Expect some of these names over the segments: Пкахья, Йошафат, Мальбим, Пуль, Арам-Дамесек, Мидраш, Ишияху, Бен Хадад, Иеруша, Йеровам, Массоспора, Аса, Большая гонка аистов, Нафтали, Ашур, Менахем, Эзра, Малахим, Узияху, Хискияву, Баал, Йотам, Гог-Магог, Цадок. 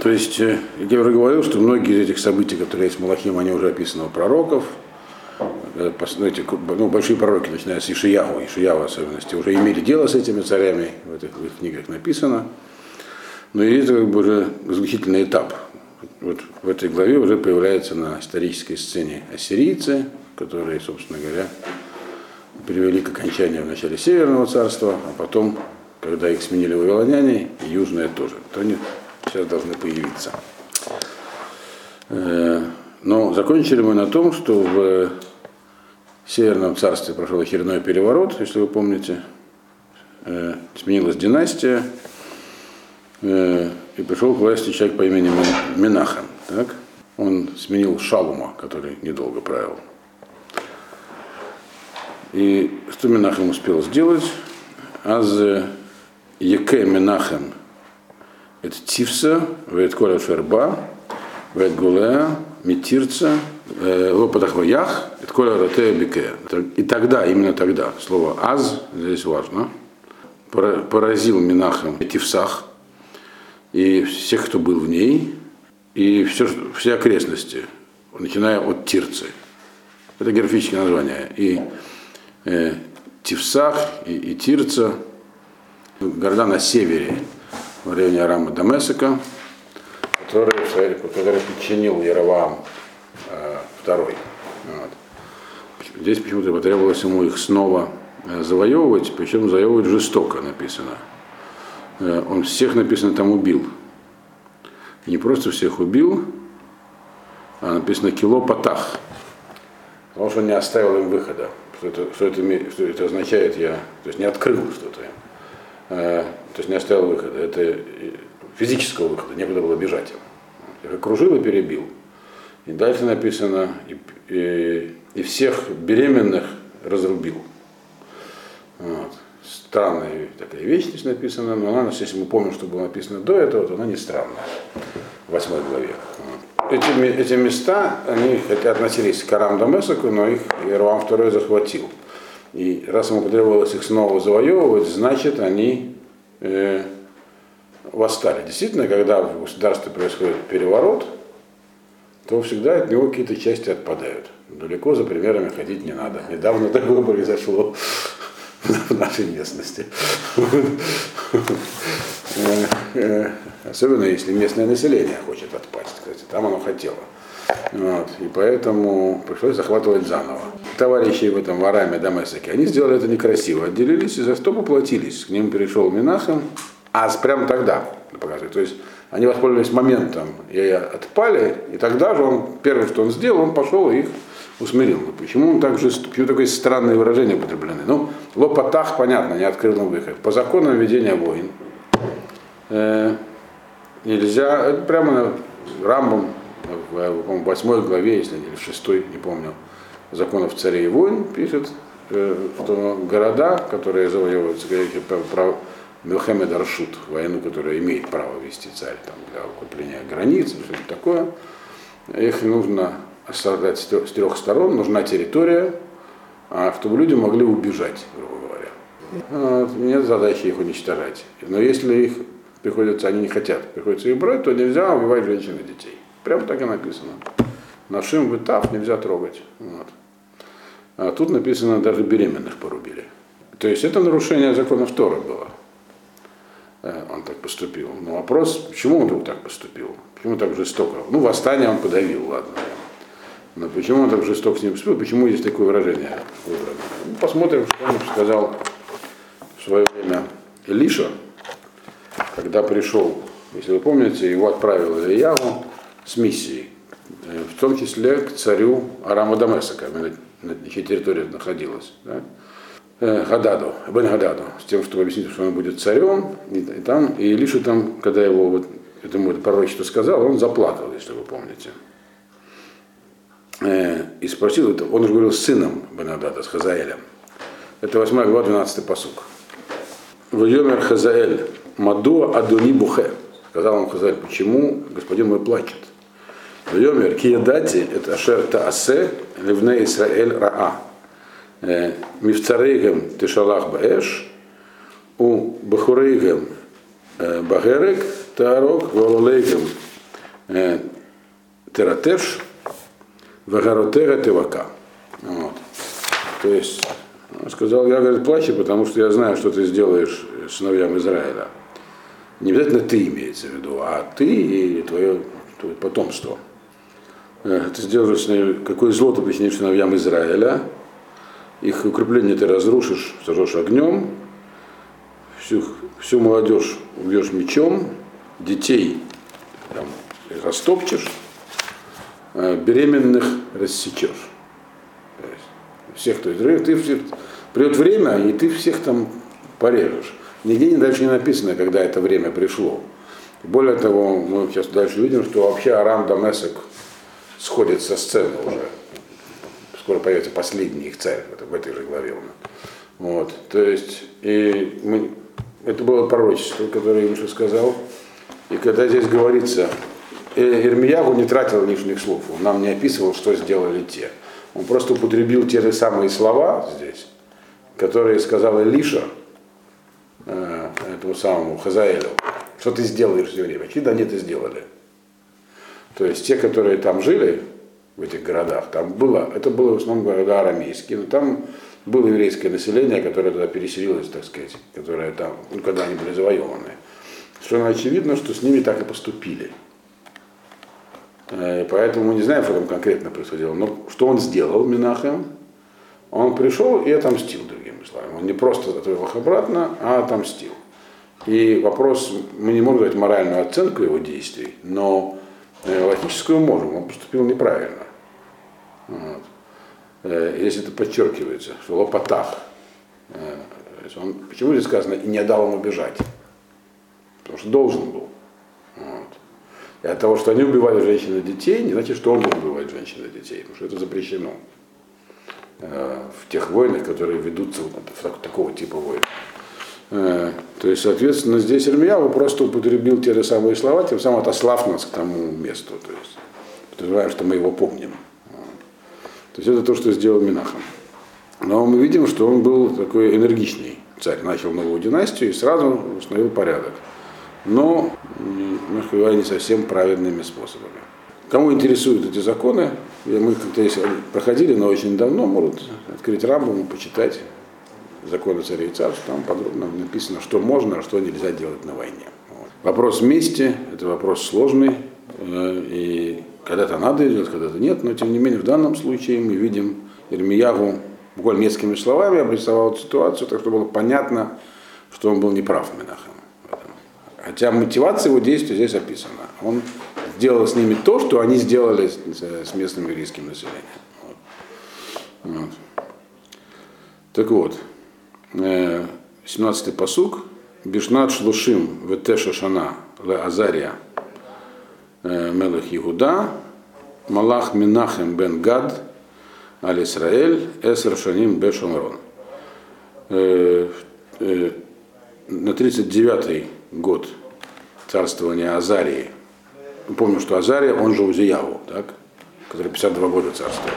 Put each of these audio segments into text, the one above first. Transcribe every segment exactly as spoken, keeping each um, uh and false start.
То есть, как я уже говорил, что многие из этих событий, которые есть в Малахим, они уже описаны у пророков. Эти, ну, большие пророки, начиная с Ишияху, Ишиява в особенности, уже имели дело с этими царями, в этих, в их книгах написано. Но и это как бы уже разгухительный этап. Вот в этой главе уже появляются на исторической сцене ассирийцы, которые, собственно говоря, привели к окончанию в начале Северного царства, а потом, когда их сменили вавилоняне, и Южное тоже. То они сейчас должны появиться. Но закончили мы на том, что в Северном царстве прошел очередной переворот, если вы помните. Сменилась династия, и пришел к власти человек по имени Менахем. Так? Он сменил Шалума, который недолго правил. И что Менахем успел сделать? Аз яке Менахем это Тивса, вед коля ферба, вед гулеа, митирца, лопатахваях, это коля ротея бикея. И тогда, именно тогда, слово аз, здесь важно, поразил Менахем Тивсах и всех, кто был в ней, и все, все окрестности, начиная от Тирцы. Это географические названия. И э, Тивсах, и, и Тирца, города на севере, в районе Арама-Дамесека, который, который подчинил Йеровам э, второй. Вот. Здесь почему-то потребовалось ему их снова завоевывать, причем завоевывать жестоко написано. Он всех, написано, там убил. Не просто всех убил, а написано кило патах. Потому что он не оставил им выхода. Что это, что это, что это означает, я, то есть не открыл что-то. Э, то есть не оставил выхода. Это физического выхода, некуда было бежать им. Их окружил и перебил. И дальше написано, и, и, и всех беременных разрубил. Вот. Странная такая вещь здесь написана, но она, если мы помним, что было написано до этого, то она не странная, в восьмой главе. Эти, эти места, они хотя относились к Арам-Дамесеку, но их Йеровам второй захватил. И раз ему потребовалось их снова завоевывать, значит, они э, восстали. Действительно, когда в государстве происходит переворот, то всегда от него какие-то части отпадают. Далеко за примерами ходить не надо. Недавно такое произошло в нашей местности. Особенно если местное население хочет отпасть, кстати, там оно хотело. Вот. И поэтому пришлось захватывать заново. Товарищи в этом Араме-Дамесеке, они сделали это некрасиво, отделились и за что поплатились. К ним перешел Менахем, а прямо тогда, показывает. То есть они воспользовались моментом и отпали, и тогда же он, первое, что он сделал, он пошел и их усмирил. Почему он так жест... Почему такое странное выражение употреблены? Ну, лопатах, понятно, не открыл на выход. По законам ведения войн э, нельзя, это прямо Рамбам в восьмой главе, если или в шестой, не помню, законов царей и войн пишет, э, что города, которые завоевываются, про Милхемед Аршут, войну, которая имеет право вести царь там, для укрепления границ, что-то такое, их нужно осаждать с трех сторон, нужна территория, чтобы люди могли убежать, грубо говоря. Нет задачи их уничтожать. Но если их приходится, они не хотят, приходится их брать, то нельзя убивать женщин и детей. Прямо так и написано. Нашим вытав нельзя трогать. Вот. А тут написано, даже беременных порубили. То есть это нарушение закона Торы было. Он так поступил. Но вопрос, почему он вдруг так поступил? Почему так жестоко? Ну, восстание он подавил, ладно. Но почему он так жестоко с ним поступил? Почему есть такое выражение? Ну, посмотрим, что он сказал в свое время Элиша, когда пришел, если вы помните, его отправил Узияху с миссией, в том числе к царю Арама-Дамесека, на чьей территории находилась, да? Хададу, Бен Хададу, с тем, чтобы объяснить, что он будет царем. И, и, там, и Элиша там, когда его вот, этому пророчеству сказал, он заплакал, если вы помните. И спросил, он уже говорил с сыном Бен Хадада, с Хазаэлем. Это восьмая глава, двенадцатый пасук. Вайомер Хазаэль, мадуа адуни бухе. Сказал он Хазаэль, почему господин мой плачет. Вайомер киядати, это ашер таасе, ливне Исраэль раа. Мифцарейгем тишалах баэш, у бахурейгем багерек таарок, ваулейгем тератеш вагаротера тевака. Вот. То есть, он сказал, я, говорит, плачу, потому что я знаю, что ты сделаешь сыновьям Израиля. Не обязательно ты имеется в виду, а ты или твое, твое потомство. Ты сделаешь, какое зло ты причинишь сыновьям Израиля, их укрепление ты разрушишь, сожжешь огнем, всю, всю молодежь убьешь мечом, детей там, растопчешь, беременных рассечешь. Всех, кто изрежет, придет время, и ты всех там порежешь. Нигде дальше не написано, когда это время пришло. Более того, мы сейчас дальше видим, что вообще Арам-Дамесек сходит со сцены уже. Скоро появится последний их царь, это в этой же главе. Вот. То есть, и мы, это было пророчество, которое Иеруша сказал. И когда здесь говорится, Ремальяху не тратил лишних слов, он нам не описывал, что сделали те. Он просто употребил те же самые слова здесь, которые сказал Элиша, э, этому самому Хазаэлю, что ты сделаешь все время. Очевидно, они это сделали. То есть те, которые там жили, в этих городах, там было, это было в основном города арамейские, но там было еврейское население, которое туда переселилось, так сказать, которое там, ну, когда они были завоеваны. Совершенно очевидно, что с ними так и поступили. Поэтому мы не знаем, что там конкретно происходило. Но что он сделал, Менахем? Он пришел и отомстил, другими словами. Он не просто отвел их обратно, а отомстил. И вопрос, мы не можем дать моральную оценку его действий, но логическую можем. Он поступил неправильно. Вот. Если это подчеркивается, что лопатах. Он, почему здесь сказано, и не дал ему бежать? Потому что должен был. Вот. И от того, что они убивали женщин и детей, не значит, что он будет убивать женщин и детей, потому что это запрещено в тех войнах, которые ведутся в такого типа войн. То есть, соответственно, здесь Ремальяху просто употребил те же самые слова, тем самым отослав нас к тому месту. То есть, подозреваем, что мы его помним. То есть это то, что сделал Менахем. Но мы видим, что он был такой энергичный царь, начал новую династию и сразу установил порядок. Но, мягко говоря, не совсем правильными способами. Кому интересуют эти законы, мы как-то проходили, но очень давно, могут открыть Рамбам и почитать законы царей и царств, там подробно написано, что можно, а что нельзя делать на войне. Вот. Вопрос мести, это вопрос сложный, и когда-то надо делать, когда-то нет, но тем не менее в данном случае мы видим Ремальяху буквально несколькими словами обрисовал ситуацию, так что было понятно, что он был неправ Менахем. Хотя мотивация его действий здесь описана. Он сделал с ними то, что они сделали с местным еврейским населением. Вот. Вот. Так вот, семнадцатый пасук. Бишнат шлушим ветеша шана ле Азарья мелех Иуда малах Менахем бен Гад аль Исраэль эсер шаним бе Шамрон. На тридцать девятый год царствования Азарии. Помню, что Азария, он же Узияху, так? Который пятьдесят два года царствовал.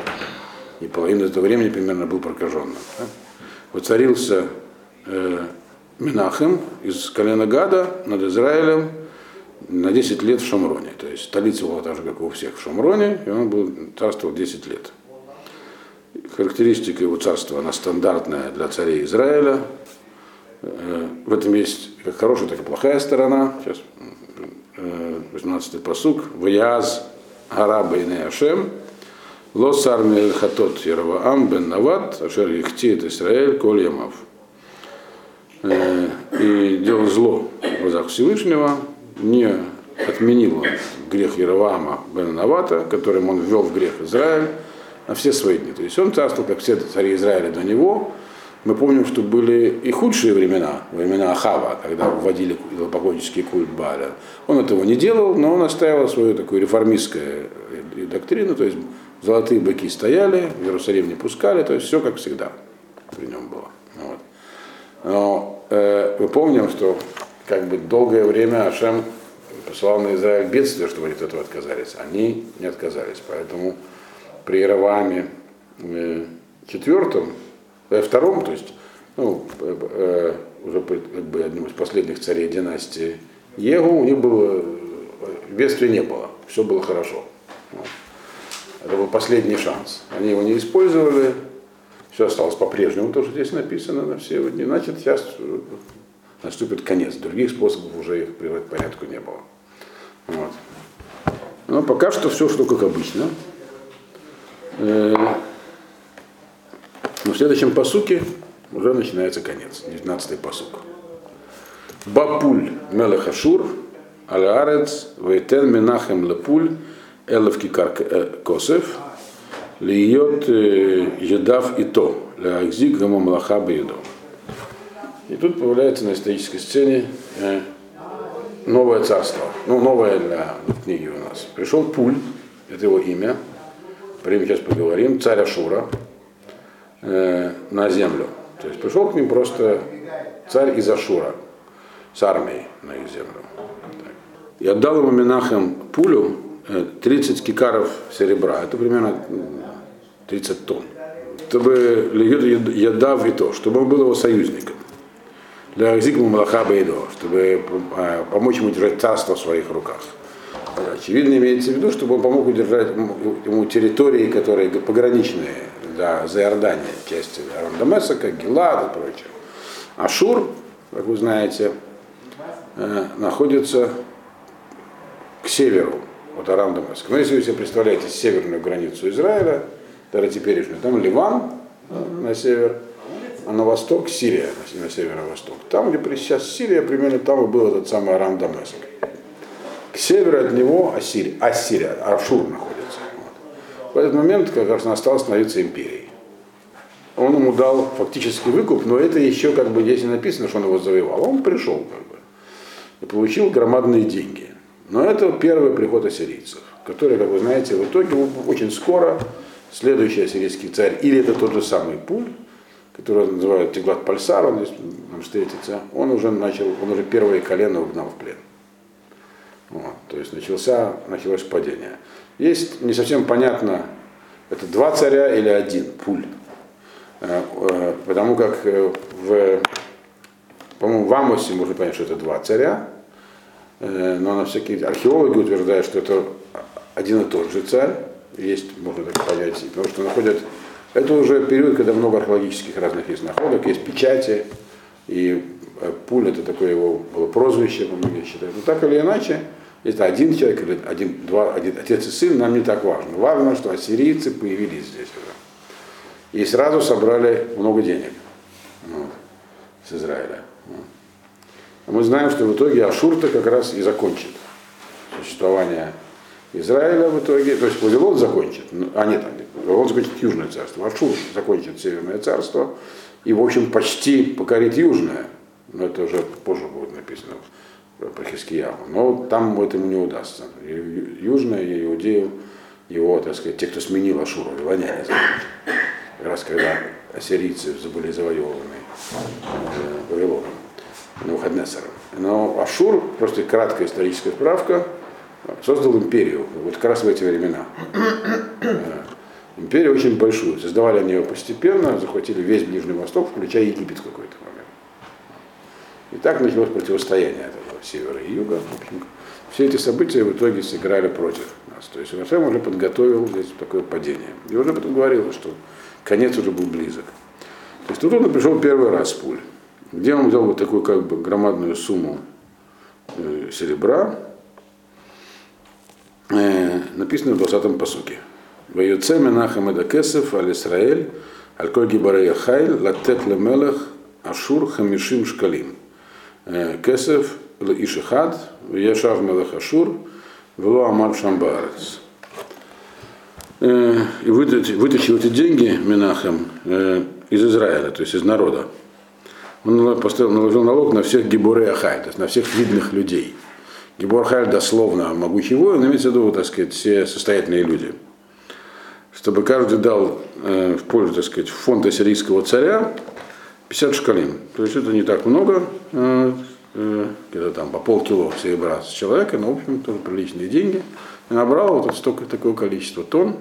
И половину этого времени примерно был прокаженным. Так? Воцарился э, Менахем из колена Гада над Израилем на десять лет в Шамроне. То есть столица была так же, как и у всех в Шамроне, и он был, царствовал десять лет. Характеристика его царства, она стандартная для царей Израиля. В этом есть как хорошая, так и плохая сторона. Сейчас восемнадцатый пасук. Ваяаз араба и неашем. Лос арми эль хатот Йеровам бен Нават. Ашер ихтит Исраэль коль ямав. И делал зло в глазах Всевышнего. Не отменил он грех Йеровама бен Навата, которым он ввел в грех Израиль на все свои дни. То есть он царствовал, как все цари Израиля до него. Мы помним, что были и худшие времена, времена Ахава, когда вводили идолопоклоннический культ Бааля. Он этого не делал, но он оставил свою такую реформистскую доктрину, то есть золотые быки стояли, в Иерусалим не пускали, то есть все как всегда при нем было. Вот. Но э, мы помним, что как бы долгое время Ашем посылал на Израиль бедствие, чтобы они от этого отказались. Они не отказались, поэтому при Иероваме э, четвертом, во втором, то есть, ну, э, уже как бы одним из последних царей династии Егу, у них было бедствия не было. все было хорошо. Вот. Это был последний шанс. Они его не использовали, все осталось по-прежнему, то, что здесь написано на все его дни. Значит, сейчас наступит конец. Других способов уже их приводить в порядку не было. Вот. Но пока что все шло как обычно. Но в следующем пасуке уже начинается конец, девятнадцатый пасук. Бапуль мелех Ашур, аль-арец, вейтен Менахем лепуль, элев кикар косев, льет едав и то, леахзик гаму млаха бейдо. И тут появляется на исторической сцене новое царство, ну новое для книги у нас. Пришел Пуль, это его имя, про него сейчас поговорим, царь Ашура, э, на землю. То есть пришел к ним просто царь из Ашура, с армией на их землю. Так. И отдал ему Менахем Пулю тридцать кикаров серебра, это примерно тридцать тонн, чтобы еда в ИТО, чтобы он был его союзником. Для Зигма Малаха Бейдо, чтобы помочь ему держать царство в своих руках. Очевидно, имеется в виду, чтобы он помог удержать ему территории, которые пограничные, да, за Иорданией, части Арам-Дамесека, Гелад и прочее. Ашур, как вы знаете, находится к северу от Арам-Дамесека. Но если вы себе представляете северную границу Израиля, тогда теперешнюю, там Ливан на север, а на восток Сирия, на северо-восток. Там, где сейчас Сирия, примерно там и был этот самый Арам-Дамесек. К северу от него Ассирия, Ассирия, Ашур находится. Вот. В этот момент как раз она стала становиться империей. Он ему дал фактически выкуп, но это еще как бы здесь не написано, что он его завоевал. Он пришел как бы и получил громадные деньги. Но это первый приход ассирийцев, который, как вы знаете, в итоге очень скоро следующий ассирийский царь, или это тот же самый Пуль, который называют Тиглатпаласар, он здесь нам встретится, он уже начал, он уже первое колено угнал в плен. Вот, то есть начался, началось падение. Есть не совсем понятно, это два царя или один Пуль. Потому как в, по-моему, в Амосе можно понять, что это два царя, но на всякие археологи утверждают, что это один и тот же царь. Есть, можно так понять, потому что находят. Это уже период, когда много археологических разных есть находок, есть печати, и Пуль это такое его было прозвище, по многим считают. Но так или иначе, это один человек или один, два, один, отец и сын, нам не так важно. Важно, что ассирийцы появились здесь уже. И сразу собрали много денег вот, с Израиля. Вот. Мы знаем, что в итоге Ашур-то как раз и закончит существование Израиля в итоге, то есть Вавилон закончит, а нет, Вавилон закончит Южное царство, Ашур закончит Северное царство и, в общем, почти покорит Южное, но это уже позже будет написано про Хискияву, но там этому не удастся. И Южное, и Иудею, его, так сказать, те, кто сменил Ашура, Вавилоняне закончили, как раз когда ассирийцы были завоеваны Вавилоном, Навуходоносором. Но Ашур, просто краткая историческая справка, создал империю, вот как раз в эти времена. Империю очень большую. Создавали они ее постепенно, захватили весь Ближний Восток, включая Египет в какой-то момент. И так началось противостояние этого севера и юга. В общем, все эти события в итоге сыграли против нас. То есть Менахем уже подготовил здесь такое падение. И уже потом говорилось, что конец уже был близок. То есть тут он пришел первый раз Пуль, где он взял вот такую как бы громадную сумму серебра. Написано в двадцатом пасуке. Ваюце Менахем эдакесев аль Исраэль аль коль гибарея хайль латет лемелех ашур хамишим шкалим кесев лишихад вешав мелех ашур вло амар шамбаарец. И вытащил эти деньги Менахем из Израиля, то есть из народа. Он поставил, наложил налог на всех гиборея хайль, то есть на всех видных людей. Гибор-Халь дословно могучий воин, имеется в виду, так сказать, все состоятельные люди. Чтобы каждый дал э, в пользу, так сказать, фонда сирийского царя пятьдесят шкалим. То есть это не так много, э, э, где-то там по полкило серебра с человека, но в общем тоже приличные деньги. И набрал вот столько, такое количество тонн.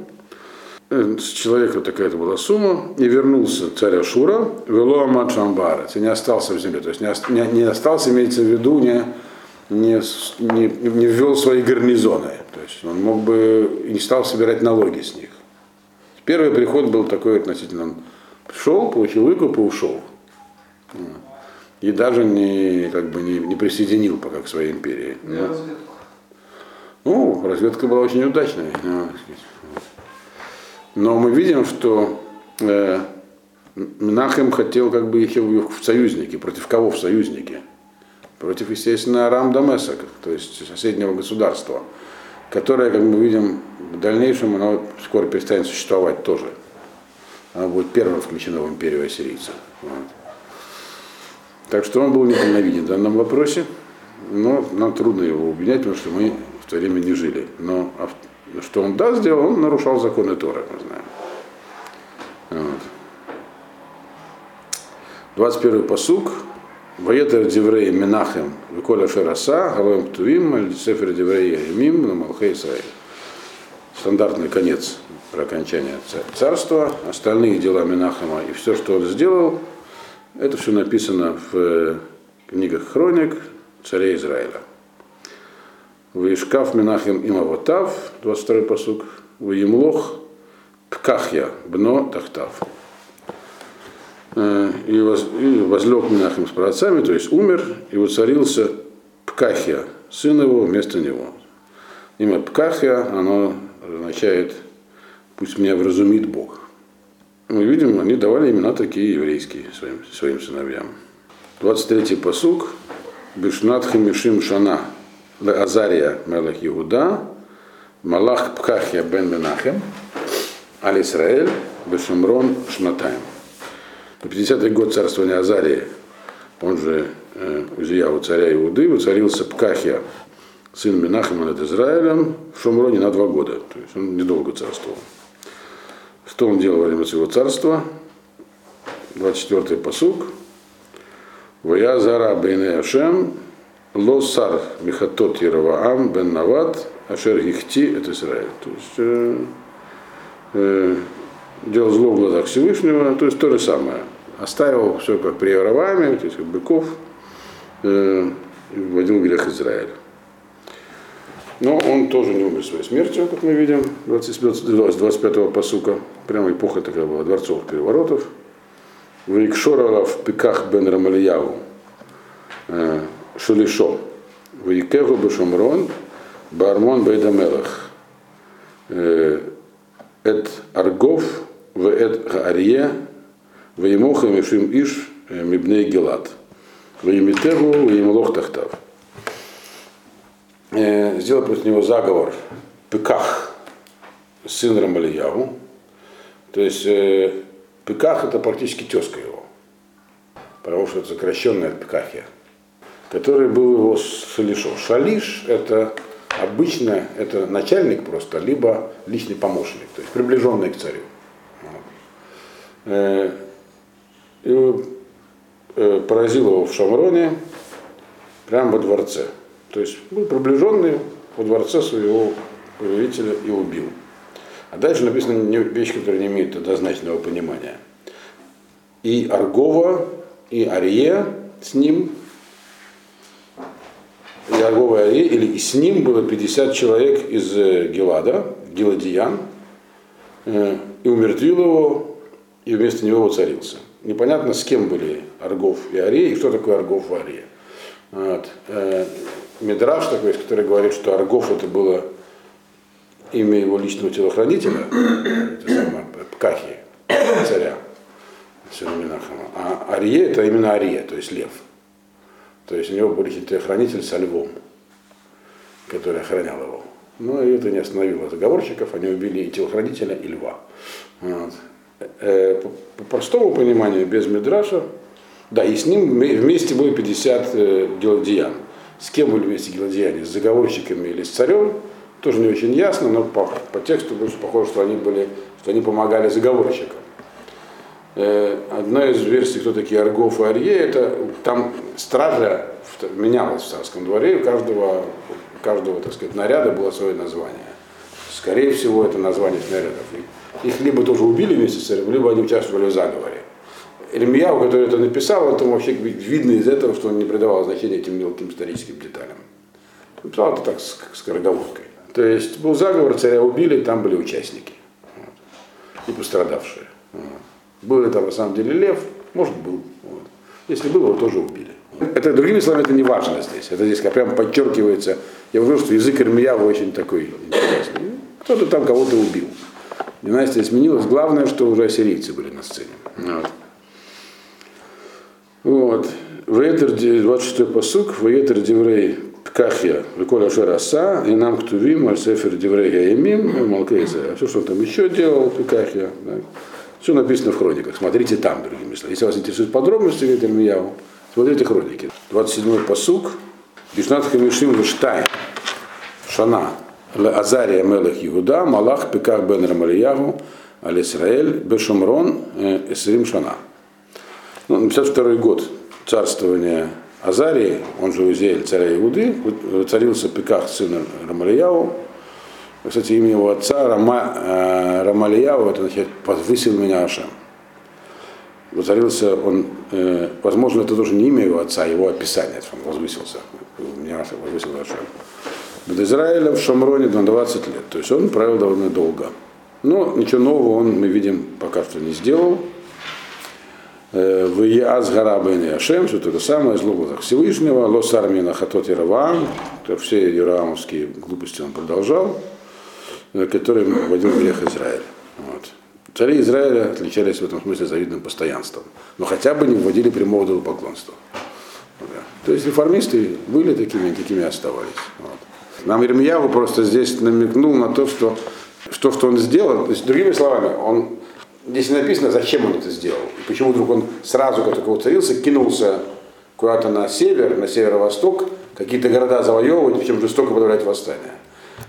С человека такая-то была сумма, и вернулся царь Ашура, вело амад шамбаарец, и не остался в земле. То есть не, не, не остался, имеется в виду, не... Не, не, не ввел свои гарнизоны, То есть он мог бы и не стал собирать налоги с них. Первый приход был такой относительно. Он пришел, получил выкуп и ушел. И даже не, как бы не, не присоединил пока к своей империи. Но... разведка. Ну, разведка была очень удачная. Но мы видим, что э, Менахем хотел как бы их в союзники. Против кого в союзники? Против, естественно, Арам-Дамесека, то есть соседнего государства, которое, как мы видим, в дальнейшем оно скоро перестанет существовать тоже. Оно будет первым включено в империю ассирийцев. Вот. Так что он был недальновиден в данном вопросе, но нам трудно его обвинять, потому что мы в то время не жили. Но что он да сделал, он нарушал законы Торы, мы знаем. Вот. двадцать первый пасук. Ваетер Диврей Менахем, Виколя Шераса, Галам Птувим, Сефер Диврей ха-Ямим, Намалхе Исраиль. Стандартный конец про окончание царства. Остальные дела Менахема и все, что он сделал, это все написано в книгах Хроник царя Израиля. Ваишкав Менахем имавотав, двадцать второй пасук, Ваимлох Пкахья, Бно Тахтав. И возлег Менахем с праотцами, то есть умер, и воцарился Пкахья, сын его, вместо него. Имя Пкахья, оно означает «пусть меня вразумит Бог». Мы видим, они давали имена такие еврейские своим, своим сыновьям. двадцать третий пасук. Бешнат хамишим шана ле Азарья мелех Иуда, малах Пкахья бен Менахем, аль Исраэль бешамрон шнатайм. пятидесятый год царствования Азарии, он же э, Узияху, царя Иуды, воцарился Пкахья, сын Менахема над Израилем, в Шумроне на два года. То есть он недолго царствовал. Что он делал во время своего царства? двадцать четвёртый пасук. Вая зара бейне Ашем, лосар михатот Еровам бен Нават, ашер гихти эт Израиль. То есть... Э, э, делал зло в глазах Всевышнего, то есть то же самое. Оставил все как при Ероваме, то есть как быков, э, и вводил в грех Израиль. Но он тоже не умер своей смертью, как мы видим, двадцать пятого пасука. Прямо эпоха такая была, дворцовых переворотов. Ваикшорала в Пеках бен Ремальяху Шулишо. Ваикеху бешомрон Бармон бейдамелах. Эт аргов в эт хаарье в емоха мишим иш мибней Гелад в емитеву в емлох тахтав. Сделал против него заговор Пеках, сын Ремальяху. То есть Пеках это практически тезка его, потому что это сокращенная от Пекахия, который был его шалишом. Шалиш это обычно это начальник просто, либо личный помощник, то есть приближенный к царю. И поразил его в Шамроне, прямо во дворце. То есть был приближенный во дворце своего повелителя и убил. А дальше написано вещь, которая не имеет однозначного понимания. И Аргова, и Арье с ним. Иаговой Арии, или и с ним было пятьдесят человек из Гелада, геладиян, и умертвил его, и вместо него воцарился. Непонятно, с кем были Аргов и Арии, и кто такой Аргов и Ария. Вот. Мидраш такой, который говорит, что Аргов это было имя его личного телохранителя, это самое Пкахи, царя, сына Менахема. А Арие это именно Ария, то есть лев. То есть у него был хитрохранитель со львом, который охранял его. Но это не остановило заговорщиков, они убили и телохранителя, и льва. Вот. По простому пониманию, без мидраша, да, и с ним вместе было пятьдесят геладиян. С кем были вместе геладияне, с заговорщиками или с царем, тоже не очень ясно, но по, по тексту больше похоже, что они, были, что они помогали заговорщикам. Одна из версий, кто такие Аргов и Арье, это там стража менялась в царском дворе, у каждого, у каждого так сказать, наряда было свое название. Скорее всего, это название снарядов. Их либо тоже убили вместе с царем, либо они участвовали в заговоре. Ремьяу, который это написал, это вообще видно из этого, что он не придавал значения этим мелким историческим деталям. Написал это так с скороговоркой. То есть был заговор, царя убили, там были участники вот, и пострадавшие. Вот. Был ли там на самом деле лев? Может, был. Вот. Если был, его тоже убили. Это, другими словами, это не важно здесь. Это здесь прямо подчеркивается. Я уверен, что язык Ирмиява очень такой интересный. Кто-то там кого-то убил. Династия сменилась. Главное, что уже ассирийцы были на сцене. Вот. Вот. двадцать шестой пасук. Ваетер Диврей Пкахья, Коля Шераса, и нам ктувим, Альсефер Диврей ха-Ямим, Малкейзе. А все, что он там еще делал, Пкахья. Да? Все написано в хрониках. Смотрите там, другими словами. Если вас интересуют подробности, говорит Ирмияу, смотрите хроники. двадцать седьмой пасук. Бишнат хамишим вештай. Шана. Азария мелех Иуда. Малах Пеках бен Ремальяху. Аль Исраэль. Бешумрон. Эсрим шана. Ну, пятьдесят второй год царствования Азарии, он же Узиэль, царя Иуды, царился Пеках, сын Рамальяу. Кстати, имя его отца Рама, Рамальяу, это значит «возвысил меня Ашем». Воцарился он, э, возможно, это тоже не имя его отца, а его описание, он возвысился, меня возвысил Ашем. Над Израилем в Шамроне двадцать лет, то есть он правил довольно долго. Но ничего нового он, мы видим, пока что не сделал. В Яаз Гарабен и Ашем, все это самое, зло в глазах Всевышнего, Лос Армина Хатот Йеровам, все йеровамовские глупости он продолжал, которые вводил в грех Израиля. Вот. Цари Израиля отличались в этом смысле завидным постоянством, но хотя бы не вводили прямого идолопоклонства. Да. То есть реформисты были такими, и такими оставались. Вот. Нам Ирмияу просто здесь намекнул на то, что, что, что он сделал, то есть, другими словами, он... Здесь не написано, зачем он это сделал. И почему вдруг он сразу, как только воцарился, кинулся куда-то на север, на северо-восток, какие-то города завоевывать, причем жестоко подавлять восстание.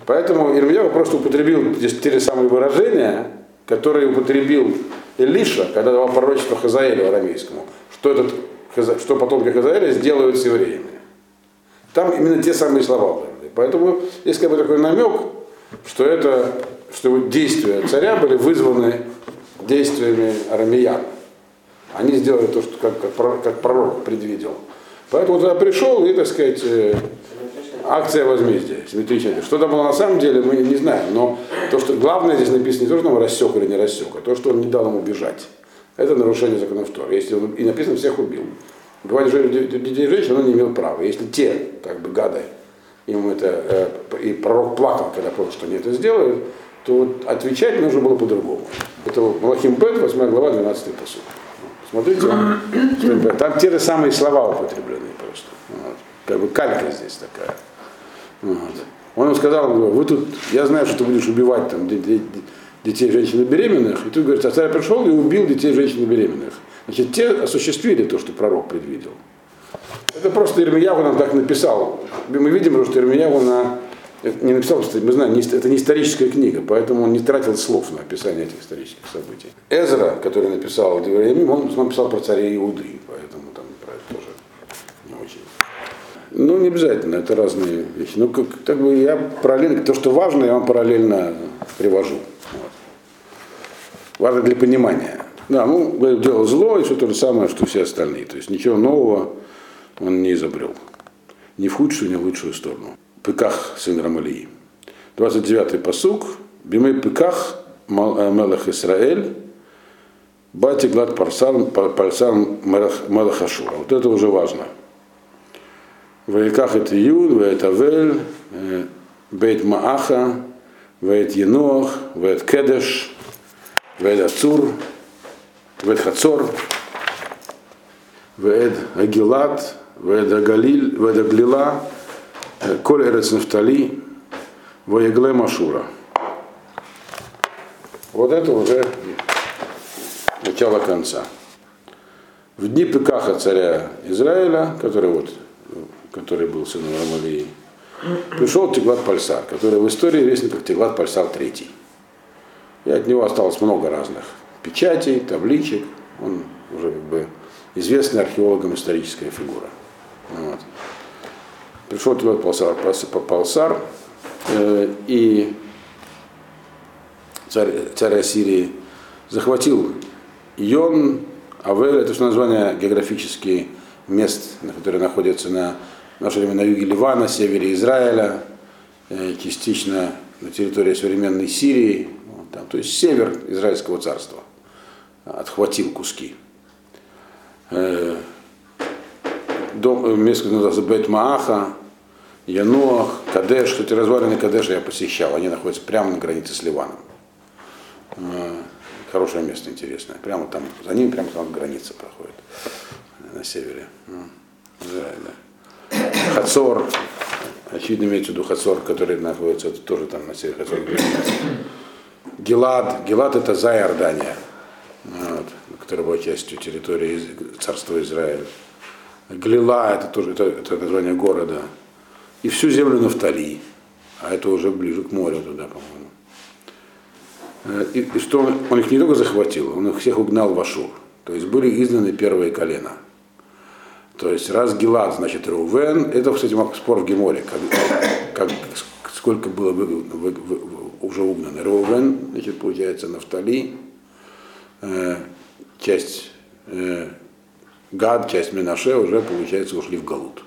Поэтому Ирмияху просто употребил здесь те самые выражения, которые употребил Элиша, когда давал пророчество Хазаэлю арамейскому, что, этот, что потомки Хазаэля сделают с евреями. Там именно те самые слова были. Поэтому есть как бы такой намек, что, это, что действия царя были вызваны действиями арамеян. Они сделали то, что как, как, как пророк предвидел. Поэтому туда пришел и, так сказать, акция возмездия, симметричная. Что там было на самом деле, мы не знаем. Но то, что главное здесь написано, не то, что он рассек или не рассек, а то, что он не дал ему бежать. Это нарушение закона Торы. Если он, и написано, всех убил. Убивать детей и женщин он не имел права. Если те, как бы гады, им это, и пророк плакал, когда понял, что они это сделают, то вот отвечать нужно было по-другому. Это Малахим Бет, восьмая глава, двенадцатый посуд. Смотрите, там те же самые слова употреблены просто. Вот. Как бы калька здесь такая. Вот. Он ему сказал, он говорит, вы тут, я знаю, что ты будешь убивать там, детей, женщин беременных. И тут, говорит, а царь пришел и убил детей, женщин беременных. Значит, те осуществили то, что пророк предвидел. Это просто Ирмияху нам так написал. Мы видим, что Ирмияху на... не написал, мы знаем, это не историческая книга, поэтому он не тратил слов на описание этих исторических событий. Эзра, который написал Диврей ха-Ямим, он написал про царя Иуды, поэтому там про это тоже не очень. Ну, не обязательно, это разные вещи. Ну, как, как бы я параллельно, то, что важно, я вам параллельно привожу. Вот. Важно для понимания. Да, ну, делал зло, и все то же самое, что все остальные. То есть ничего нового он не изобрел. Ни в худшую, ни в лучшую сторону. Пеках, сын Рамалии. двадцать девятый пасук. Бимей Пеках, мелех Исраэль, ба Тиглатпаласар, мелех Ашура. Вот это уже важно. Ваиках это Юд, ваэт Авель, бейт Мааха, ваэт Енох, ваэт Кедеш, ваэт Ацур, ваэт Хацор, ваэт Агилат, ваэт Агалил, ваэт Аглила, Коль эрец Нафтали, воегле Машура. Вот это уже начало конца. В дни Пекаха, царя Израиля, который, вот, который был сыном Рамалии, пришел Тиглатпаласар, который в истории известен как Тиглатпаласар третий. И от него осталось много разных печатей, табличек. Он уже как бы известный археологам историческая фигура. Вот. Пришел Тиглатпаласар, Палсар, э, и царь, царь Ассирии захватил Йон, Авель, это же название географических мест, которые находятся на, на, на юге Ливана, севере Израиля, частично на территории современной Сирии, вот там, то есть север Израильского царства отхватил куски. Дом, место называется Бет-Мааха, Яноах, Кадеш, кстати, развалины Кадеша я посещал, они находятся прямо на границе с Ливаном. Хорошее место, интересное, прямо там, за ним прямо там граница проходит, на севере Израиля. Хацор, очевидно имеется в виду Хацор, который находится тоже там на севере Хацор. Гелад, Гелад это за Иордания, вот, которая была частью территории царства Израиля. Глила, это тоже это, это название города, и всю землю Нафтали, а это уже ближе к морю туда, по-моему. И, и что он, он их не только захватил, он их всех угнал в Ашур, то есть были изгнаны первые колена. То есть раз Гелад, значит Рувен, это, кстати, спор в Геморе, как, как, сколько было вы, вы, вы, уже угнано. Рувен, значит, получается Нафтали, э, часть... Э, Гад, часть Менаше, уже, получается, ушли в Галут.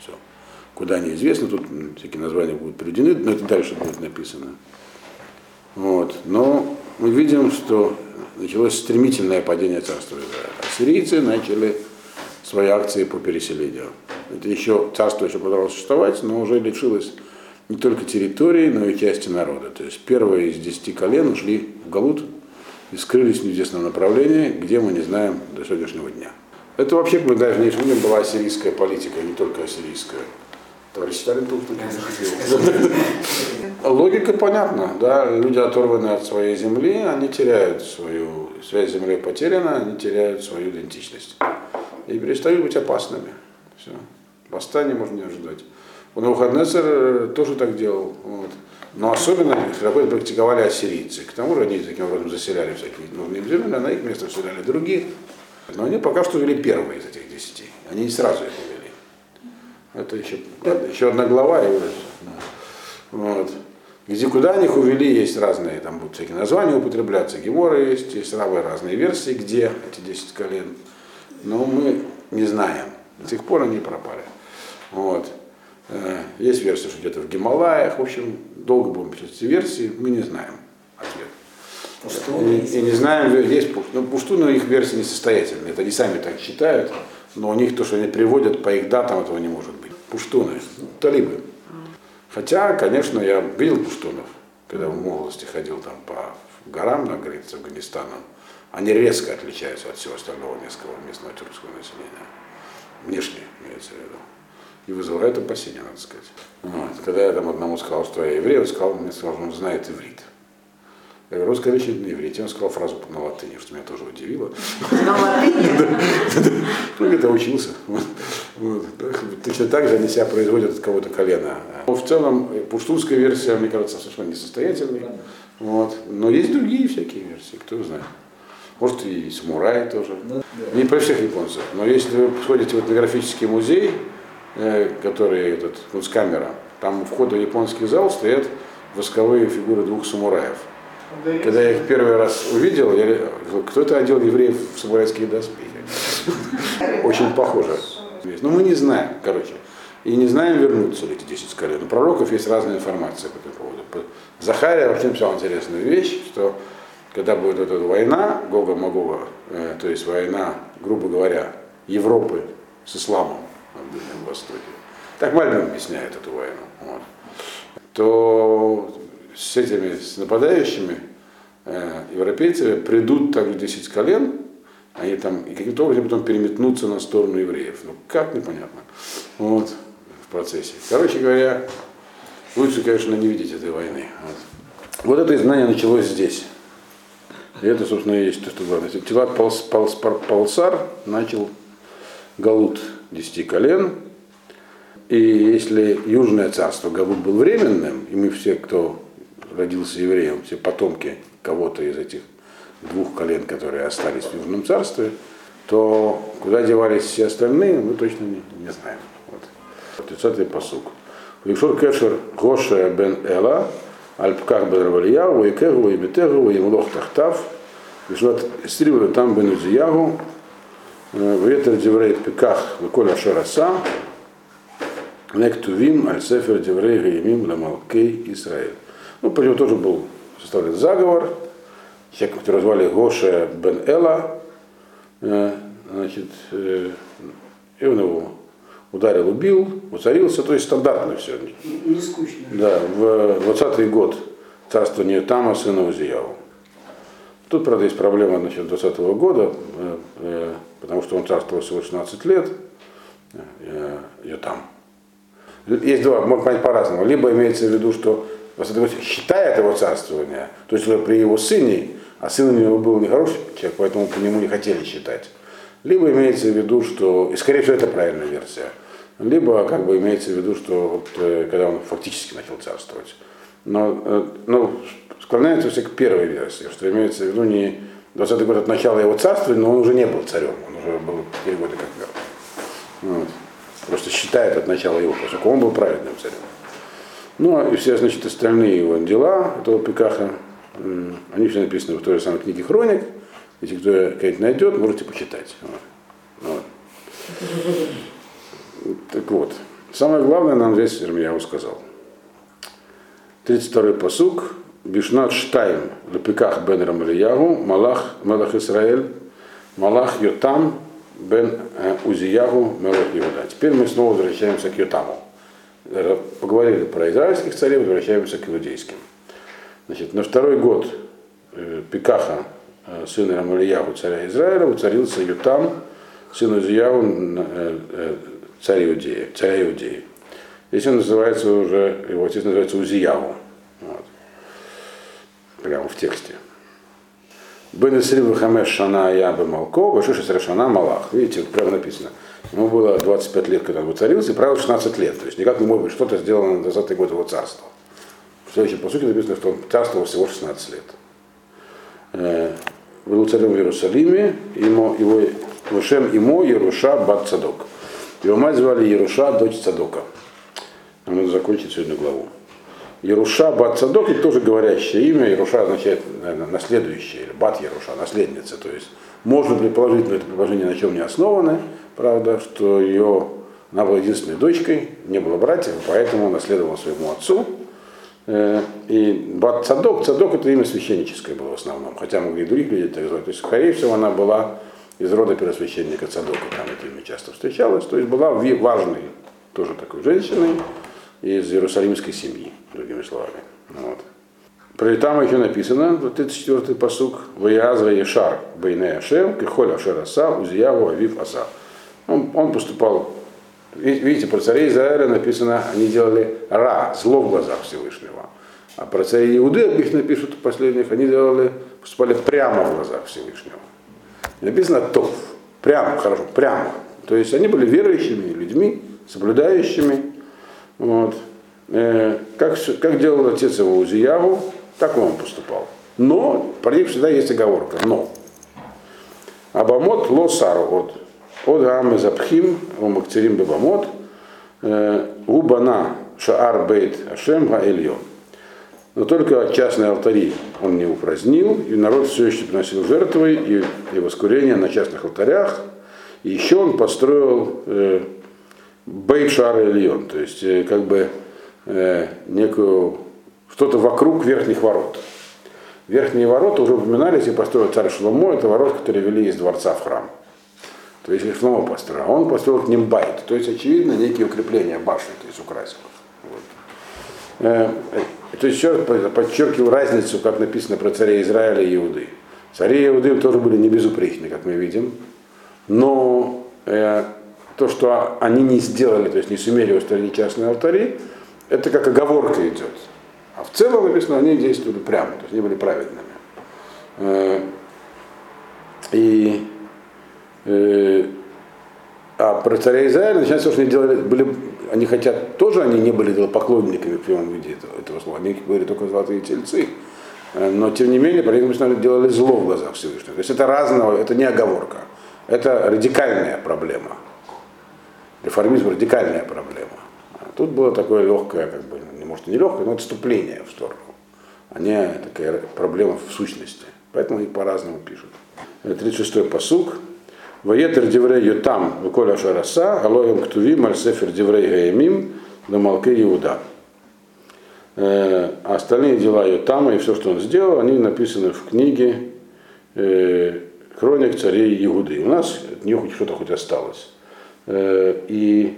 Все. Куда неизвестно, тут всякие названия будут приведены, но это дальше будет написано. Вот. Но мы видим, что началось стремительное падение царства Израиля. Ассирийцы начали свои акции по переселению. Это еще, царство еще продолжало существовать, но уже лишилось не только территории, но и части народа. То есть первые из десяти колен ушли в Галут и скрылись в неизвестном направлении, где мы не знаем до сегодняшнего дня. Это вообще, как мы даже не вспомним, была ассирийская политика, не только ассирийская. Товарищ Сталин тут не захотел. Логика понятна, да, люди оторваны от своей земли, они теряют свою, связь с землей потеряна, они теряют свою идентичность. И перестают быть опасными. Все. Восстание можно не ожидать. Навуходоносор тоже так делал. Вот. Но особенно широко практиковали ассирийцы. К тому же они таким образом заселяли всякие нужные земли, а на их место заселяли других. Но они пока что вели первые из этих десяти. Они не сразу их увели. Это еще, ладно, еще одна глава. И уже, вот. Где куда они их увели, есть разные, там будут всякие названия употребляться, геморы есть, есть разные версии, где эти десять колен. Но мы не знаем. До сих пор они пропали. Вот. Есть версия, что где-то в Гималаях. В общем, долго будем писать эти версии, мы не знаем ответ. Пуштуны, и, и не знаем, есть пуштуны. Ну, пуштуны, их версии несостоятельны. Это они сами так считают, но у них то, что они приводят по их датам, этого не может быть. Пуштуны, талибы. Хотя, конечно, я видел пуштунов, когда в молодости ходил там по горам на границе Афганистана. Они резко отличаются от всего остального местного, местного тюркского населения. Внешне, имеется в виду. И вызывает опасения, надо сказать. Вот. Когда я там одному сказал, что я еврей, он сказал, он мне сказал, что он знает иврит. Я говорю, русская речь не иврит. И он сказал фразу на латыни, что меня тоже удивило. На латыни? Ну, где-то учился. Точно так же они себя производят от кого-то колена. В целом, пуштунская версия, мне кажется, совершенно несостоятельной. Но есть другие всякие версии, кто знает. Может, и самураи тоже. Не про всех японцев. Но если вы сходите в этнографический музей, который этот, вот с камера, там у входа в японский зал стоят восковые фигуры двух самураев. Да, когда я их первый раз увидел, я говорил, кто-то одел евреев в самурайские доспехи. Очень похоже. Но мы не знаем, короче. И не знаем, вернутся ли эти десять колен. У пророков есть разная информация по этому поводу. Захария вообще написал интересную вещь, что когда будет эта война Гога-Магога, то есть война, грубо говоря, Европы с исламом, на Ближнем Востоке. Так Мальбим объясняет эту войну. Вот. То с этими с нападающими э, европейцами придут также десять колен, они там и каким-то образом потом переметнутся на сторону евреев. Ну как, непонятно. Вот, в процессе. Короче говоря, лучше, конечно, не видеть этой войны. Вот, вот это изгнание началось здесь. И это, собственно, и есть то, что главное. Тиглатпаласар начал Галут десяти колен, и если Южное царство Галут был временным, и мы все, кто родился евреем, все потомки кого-то из этих двух колен, которые остались в Южном царстве, то куда девались все остальные, мы точно не, не знаем. Вот. тридцатый пасук. Ликшор кешер Гоша бен Эла, аль Пках бен Ремальяху, и кегу, и бетегу, и млох тахтав, ликшор стрибу там бен Узияху, в Ветер Диврей ха-Ямим Пеках, Коля Шараса, Нектувим, Аль-Сефер, Диврей ха-Ямим, Ламалкей, Исраэль. Ну, по нему тоже был составлен заговор. Всех, которые звали Гоша бен Эла, значит, и он его ударил, убил, уцарился, то есть стандартно все. Не скучно. Да, в двадцатый год царство Йотама, сына Узияу. Тут, правда, есть проблема насчет двадцатого года, потому что он царствовал всего шестнадцать лет, Йотам. Есть два, можно понять по-разному. Либо имеется в виду, что считает его царствование, то есть при его сыне, а сын у него был нехороший человек, поэтому по нему не хотели считать. Либо имеется в виду, что, и скорее всего это правильная версия, либо как бы имеется в виду, что вот, когда он фактически начал царствовать. Но, но склоняется все к первой версии, что имеется в виду не двадцатый год от начала его царствования, но он уже не был царем, он уже был четыре года как мертв. Вот. Просто считает от начала его, поскольку он был праведным царем. Ну и все, значит, остальные его дела, этого Пекаха, они все написаны в той же самой книге Хроник. Если кто какая-нибудь найдет, можете почитать. Вот. Вот. Так вот, самое главное нам здесь Ремальяху сказал. тридцать второй пасук. Бишнат Штайм, Лепиках бен Ремальяху, Малах, Малах Исраэль, Малах Йотам, бен Узияху, Малах Иуда. Теперь мы снова возвращаемся к Йотаму. Поговорили про израильских царей, возвращаемся к иудейским. Значит, на второй год Пекаха, сына Ремальяху, царя Израиля, воцарился Йотам, сын Узияху, царь Иудеи, царя Иудеи. Здесь он называется уже, его отец называется Узияху. Вот. Прямо в тексте. Бен Исрив Хамеш Шана Ябе Малко, Башиша Срашана Малах. Видите, прямо написано. Ему было двадцать пять лет, когда он воцарился, и правил шестнадцать лет. То есть никак не может быть что-то сделано на двадцатый год его царства. В следующем посуке написано, что он царствовал всего шестнадцать лет. Был царем в Иерусалиме, ему, его Вышем Имо Еруша бат Цадок. Его мать звали Еруша, дочь Цадока. Нам надо закончить сегодня главу. Еруша бат Цадок, это тоже говорящее имя. Еруша означает, наверное, наследующая, или бат Еруша, наследница. То есть можно предположить, но это предположение на чем не основано, правда, что ее, она была единственной дочкой, не было братьев, поэтому наследовала своему отцу. И бат Цадок, Цадок это имя священническое было в основном, хотя могли и других людей так звать. То есть, скорее всего, она была из рода первосвященника Цадока, там это имя часто встречалось, то есть была важной тоже такой женщиной из иерусалимской семьи, другими словами. Вот. Про Итама еще написано, тридцать четвёртый пасук, «Ваязра Ешар Бейне Ашем, Кихоль Ашер Аса, Узияву Авив Аса». Он, он поступал, видите, про царей Израиля написано, они делали ра, зло в глазах Всевышнего. А про царей Иуды, об них напишут последних, они делали, поступали прямо в глазах Всевышнего. Написано «тов», прямо, хорошо, прямо. То есть они были верующими людьми, соблюдающими. Вот. Как, как делал отец его Узияху, так он поступал. Но, про них всегда есть оговорка. Но. Абамот ло сару от. От гаам запхим, умакцерим бабамот. Губана шаар бейт ашем га эльон. Но только частные алтари он не упразднил. И народ все еще приносил жертвы и, и воскурение на частных алтарях. И еще он построил э, бейт шаар эльон. То есть, э, как бы, э, некую... что-то вокруг верхних ворот. Верхние ворота уже упоминались, и построил царь Шалумо, это ворота, которые вели из дворца в храм. То есть Шалумо построил, а он построил к ним байт, то есть, очевидно, некие укрепления башни, то есть украсил. Вот. То есть еще подчеркиваю разницу, как написано про царей Израиля и Иуды. Цари Иуды тоже были не безупречны, как мы видим, но э, то, что они не сделали, то есть не сумели устроить частные алтари, это как оговорка идет. А в целом написано, они действовали прямо, то есть они были праведными. И, и, а про царя Израиля начинается, что они делали, были, они хотят, тоже они не были поклонниками в прямом виде этого, этого слова, они были только золотые тельцы, но тем не менее, про них написано, делали зло в глазах Всевышнего. То есть это разного, это не оговорка, это радикальная проблема. Реформизм – радикальная проблема. Тут было такое легкое, как бы, может и не легкое, но отступление в сторону. Они такая проблема в сущности. Поэтому их по-разному пишут. тридцать шестой пасук. Ваетер диврей Йотам, выколя шараса, алоем ктуви, мальсефер диврей гаямим, Дамалке Иуда. А остальные дела Йотама и все, что он сделал, они написаны в книге Хроник царей Иуды. У нас от нее хоть что-то хоть осталось. И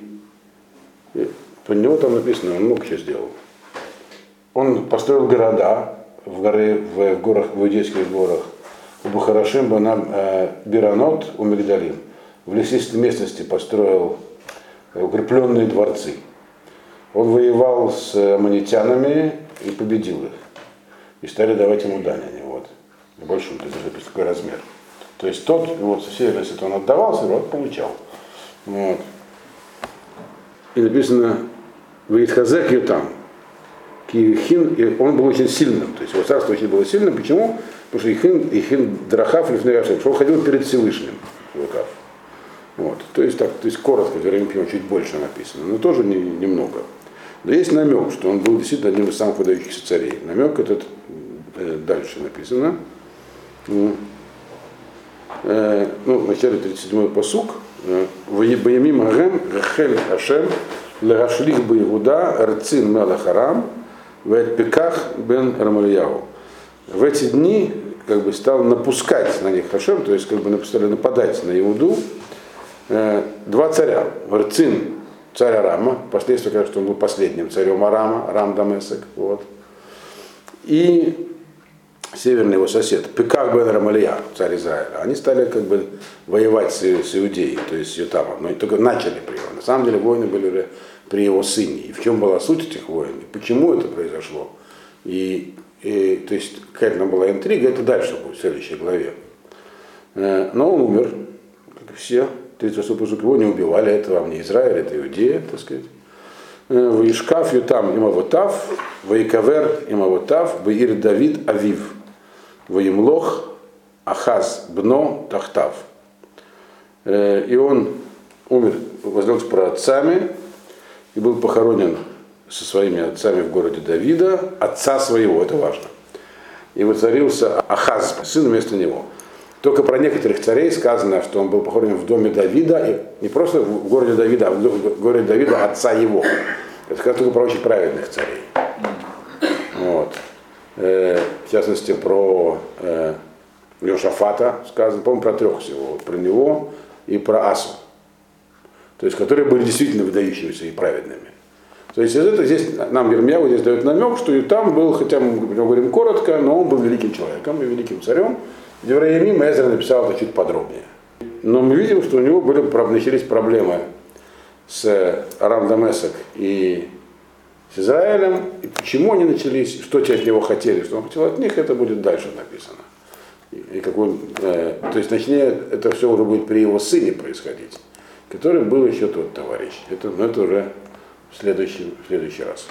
про него там написано, он много чего сделал. Он построил города в, горы, в, горах, в Иудейских горах, у Бухарашим, Биранот, у Мигдалим. В лесистой местности построил укрепленные дворцы. Он воевал с аммонитянами и победил их. И стали давать ему дань они. Вот. Больше он даже такой размер. То есть тот, вот, все, если он отдавался, он получал. Вот. И написано, Ваидхазек Йотам. И он был очень сильным, то есть его царство очень было сильным. Почему? Потому что Ихин, Ихин Драхав Лифнеяшев, что он ходил перед Всевышним. Вот. То есть так, то есть коротко, в Ремальяху чуть больше написано, но тоже не, немного. Но есть намек, что он был действительно одним из самых выдающихся царей. Намек этот э, дальше написано. Ну, э, ну в начале тридцать седьмой пасук. Ваямим Агем Рахель Ашем Легашлих Баигуда Рцин Мелахарам Вэт Пеках бен Ремальяху. В эти дни как бы стал напускать на них Хашем, то есть как бы стали нападать на Иуду э, два царя. Рцин, царь Арама, впоследствии, конечно, он был последним царем Арама, Арам-Дамесек, вот. И северный его сосед, Пеках бен Ремальяху, царь Израиля. Они стали как бы воевать с, с Иудеей, то есть с Йотамом, но только начали при его. На самом деле войны были уже при его сыне. И в чем была суть этих войн, и почему это произошло, и, и, то есть какая-то там была интрига, это дальше будет в следующей главе. Но он умер, как и все, тридцать восьмой пасук, его не убивали, это вам не Израиль, это Иудея, так сказать. Ваишкаф Йотам имавотав, ваикавер имавотав, ваир Давид авив, ваимлох Ахаз бно тахтав. И он умер, возлегся праотцами, и был похоронен со своими отцами в городе Давида, отца своего, это важно. И воцарился Ахаз, сын вместо него. Только про некоторых царей сказано, что он был похоронен в доме Давида, и не просто в городе Давида, а в городе Давида отца его. Это сказано только про очень праведных царей. Вот. В частности, про Йошафата сказано, по-моему, про трех всего, про него и про Асу. То есть, которые были действительно выдающимися и праведными. То есть, из этого здесь нам Ермияу здесь дает намек, что Йотам был, хотя мы говорим коротко, но он был великим человеком и великим царем. Диврей ха-Ямим Эзра написал это чуть подробнее. Но мы видим, что у него были, начались проблемы с Арам-Дамесек и с Израилем. И почему они начались, что те от него хотели, что он хотел от них, это будет дальше написано. И какой, э, то есть, точнее, это все уже будет при его сыне происходить, который был еще тот товарищ. Это, ну, это уже в следующий, в следующий раз.